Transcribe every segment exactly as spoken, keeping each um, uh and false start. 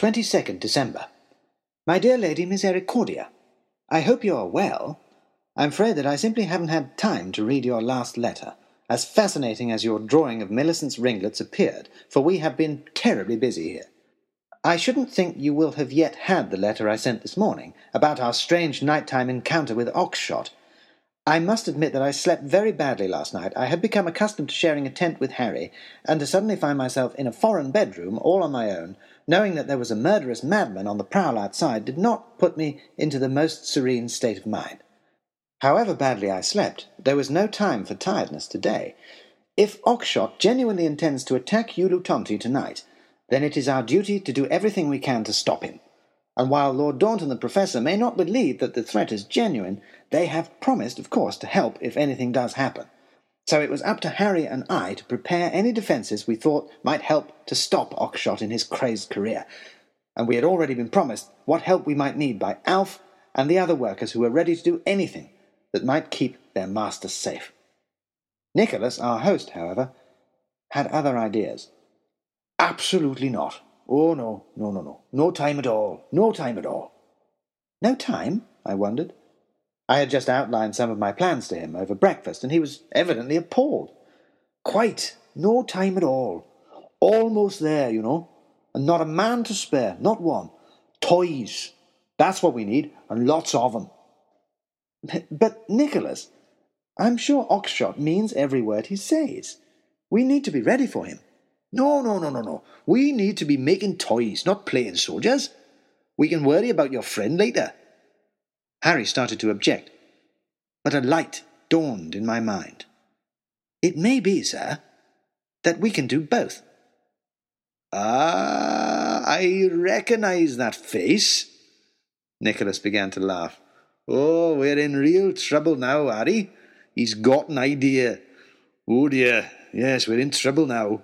twenty-second December. My dear Lady Misericordia, I hope you are well. I'm afraid that I simply haven't had time to read your last letter, as fascinating as your drawing of Millicent's ringlets appeared, for we have been terribly busy here. I shouldn't think you will have yet had the letter I sent this morning about our strange nighttime encounter with Oxshott. I must admit that I slept very badly last night. I had become accustomed to sharing a tent with Harry, and to suddenly find myself in a foreign bedroom all on my own, knowing that there was a murderous madman on the prowl outside, did not put me into the most serene state of mind. However badly I slept, there was no time for tiredness today. If Oxshott genuinely intends to attack Yulu-Tonti tonight, then it is our duty to do everything we can to stop him. And while Lord Daunt and the Professor may not believe that the threat is genuine, they have promised, of course, to help if anything does happen. So it was up to Harry and I to prepare any defences we thought might help to stop Oxshott in his crazed career. And we had already been promised what help we might need by Alf and the other workers who were ready to do anything that might keep their master safe. Nicholas, our host, however, had other ideas. Absolutely not. Oh, no, no, no, no. No time at all. No time at all. No time? I wondered. I had just outlined some of my plans to him over breakfast, and he was evidently appalled. Quite. No time at all. Almost there, you know. And not a man to spare. Not one. Toys. That's what we need, and lots of them. But, Nicholas, I'm sure Oxshott means every word he says. We need to be ready for him. No, no, no, no, no. We need to be making toys, not playing soldiers. We can worry about your friend later. Harry started to object, but a light dawned in my mind. It may be, sir, that we can do both. Ah, I recognise that face. Nicholas began to laugh. Oh, we're in real trouble now, Harry. He's got an idea. Oh, dear. Yes, we're in trouble now.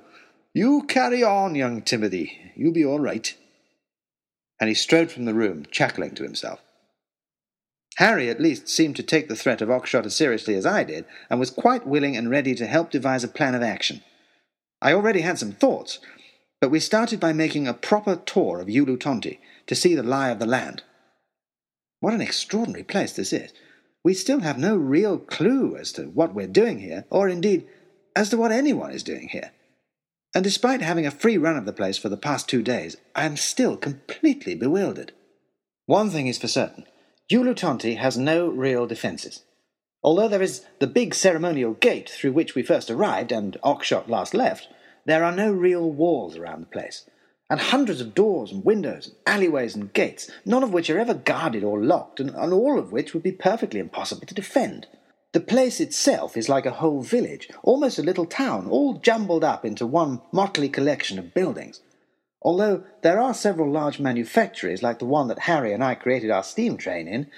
You carry on, young Timothy. You'll be all right. And he strode from the room, chuckling to himself. Harry, at least, seemed to take the threat of Oxshott as seriously as I did, and was quite willing and ready to help devise a plan of action. I already had some thoughts, but we started by making a proper tour of Yulu-Tonti to see the lie of the land. What an extraordinary place this is. We still have no real clue as to what we're doing here, or indeed, as to what anyone is doing here. And despite having a free run of the place for the past two days, I am still completely bewildered. One thing is for certain. Yulu-Tonti has no real defences. Although there is the big ceremonial gate through which we first arrived and Oxshott last left, there are no real walls around the place, and hundreds of doors and windows and alleyways and gates, none of which are ever guarded or locked, and, and all of which would be perfectly impossible to defend. The place itself is like a whole village, almost a little town, all jumbled up into one motley collection of buildings. Although there are several large manufactories like the one that Harry and I created our steam train in,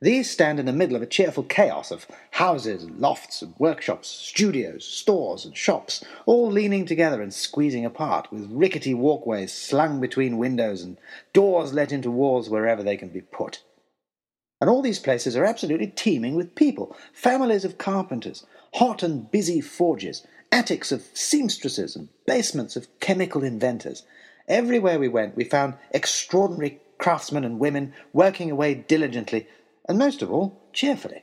these stand in the middle of a cheerful chaos of houses and lofts and workshops, studios, stores and shops, all leaning together and squeezing apart, with rickety walkways slung between windows and doors let into walls wherever they can be put. And all these places are absolutely teeming with people, families of carpenters, hot and busy forges, attics of seamstresses and basements of chemical inventors. Everywhere we went we found extraordinary craftsmen and women working away diligently, and most of all, cheerfully.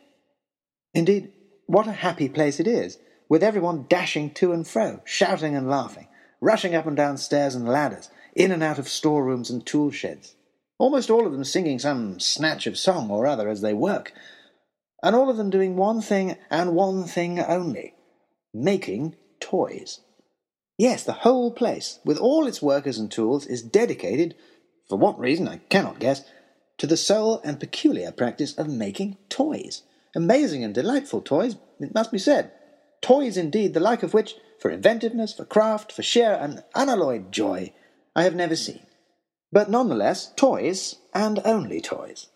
Indeed, what a happy place it is, with everyone dashing to and fro, shouting and laughing, rushing up and down stairs and ladders, in and out of storerooms and tool sheds. Almost all of them singing some snatch of song or other as they work, and all of them doing one thing and one thing only, making toys. Yes, the whole place, with all its workers and tools, is dedicated, for what reason I cannot guess, to the sole and peculiar practice of making toys. Amazing and delightful toys, it must be said. Toys, indeed, the like of which, for inventiveness, for craft, for sheer and unalloyed joy, I have never seen. But nonetheless, toys, and only toys,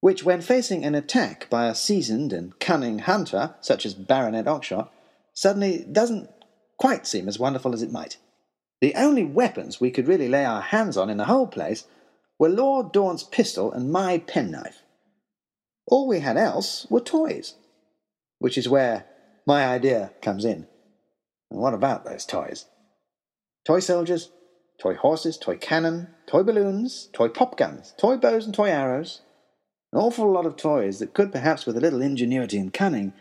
which, when facing an attack by a seasoned and cunning hunter, such as Baronet Oxshott, suddenly doesn't quite seem as wonderful as it might. The only weapons we could really lay our hands on in the whole place were Lord Daunt's pistol and my penknife. All we had else were toys, which is where my idea comes in. And what about those toys? Toy soldiers? toy horses, toy cannon, toy balloons, toy pop guns, toy bows and toy arrows. An awful lot of toys that could, perhaps with a little ingenuity and cunning,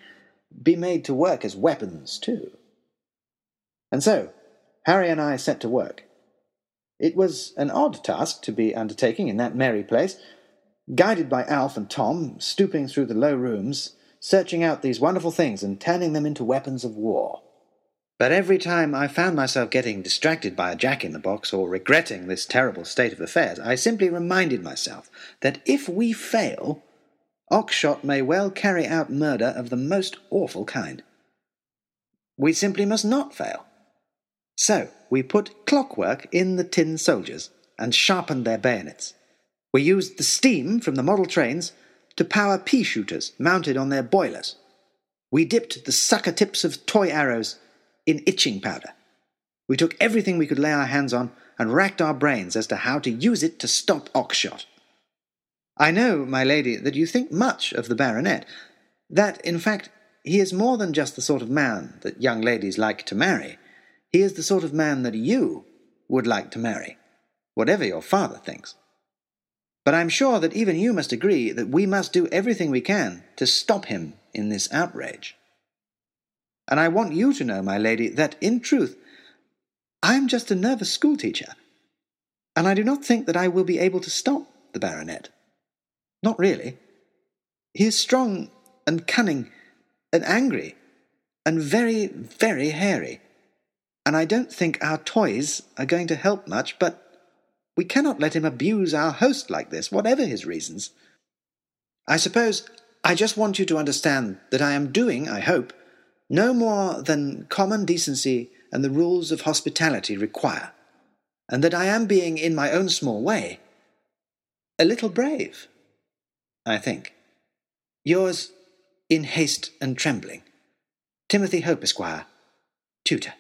be made to work as weapons too. And so, Harry and I set to work. It was an odd task to be undertaking in that merry place, guided by Alf and Tom, stooping through the low rooms, searching out these wonderful things and turning them into weapons of war. But every time I found myself getting distracted by a jack-in-the-box or regretting this terrible state of affairs, I simply reminded myself that if we fail, Oxshott may well carry out murder of the most awful kind. We simply must not fail. So we put clockwork in the tin soldiers and sharpened their bayonets. We used the steam from the model trains to power pea shooters mounted on their boilers. We dipped the sucker tips of toy arrows in itching powder. We took everything we could lay our hands on and racked our brains as to how to use it to stop Oxshott. I know, my lady, that you think much of the baronet, that, in fact, he is more than just the sort of man that young ladies like to marry. He is the sort of man that you would like to marry, whatever your father thinks. But I'm sure that even you must agree that we must do everything we can to stop him in this outrage. And I want you to know, my lady, that, in truth, I'm just a nervous schoolteacher, and I do not think that I will be able to stop the baronet. Not really. He is strong and cunning and angry and very, very hairy, and I don't think our toys are going to help much, but we cannot let him abuse our host like this, whatever his reasons. I suppose I just want you to understand that I am doing, I hope, no more than common decency and the rules of hospitality require, and that I am being, in my own small way, a little brave, I think. Yours, in haste and trembling, Timothy Hope, Esquire, Tutor.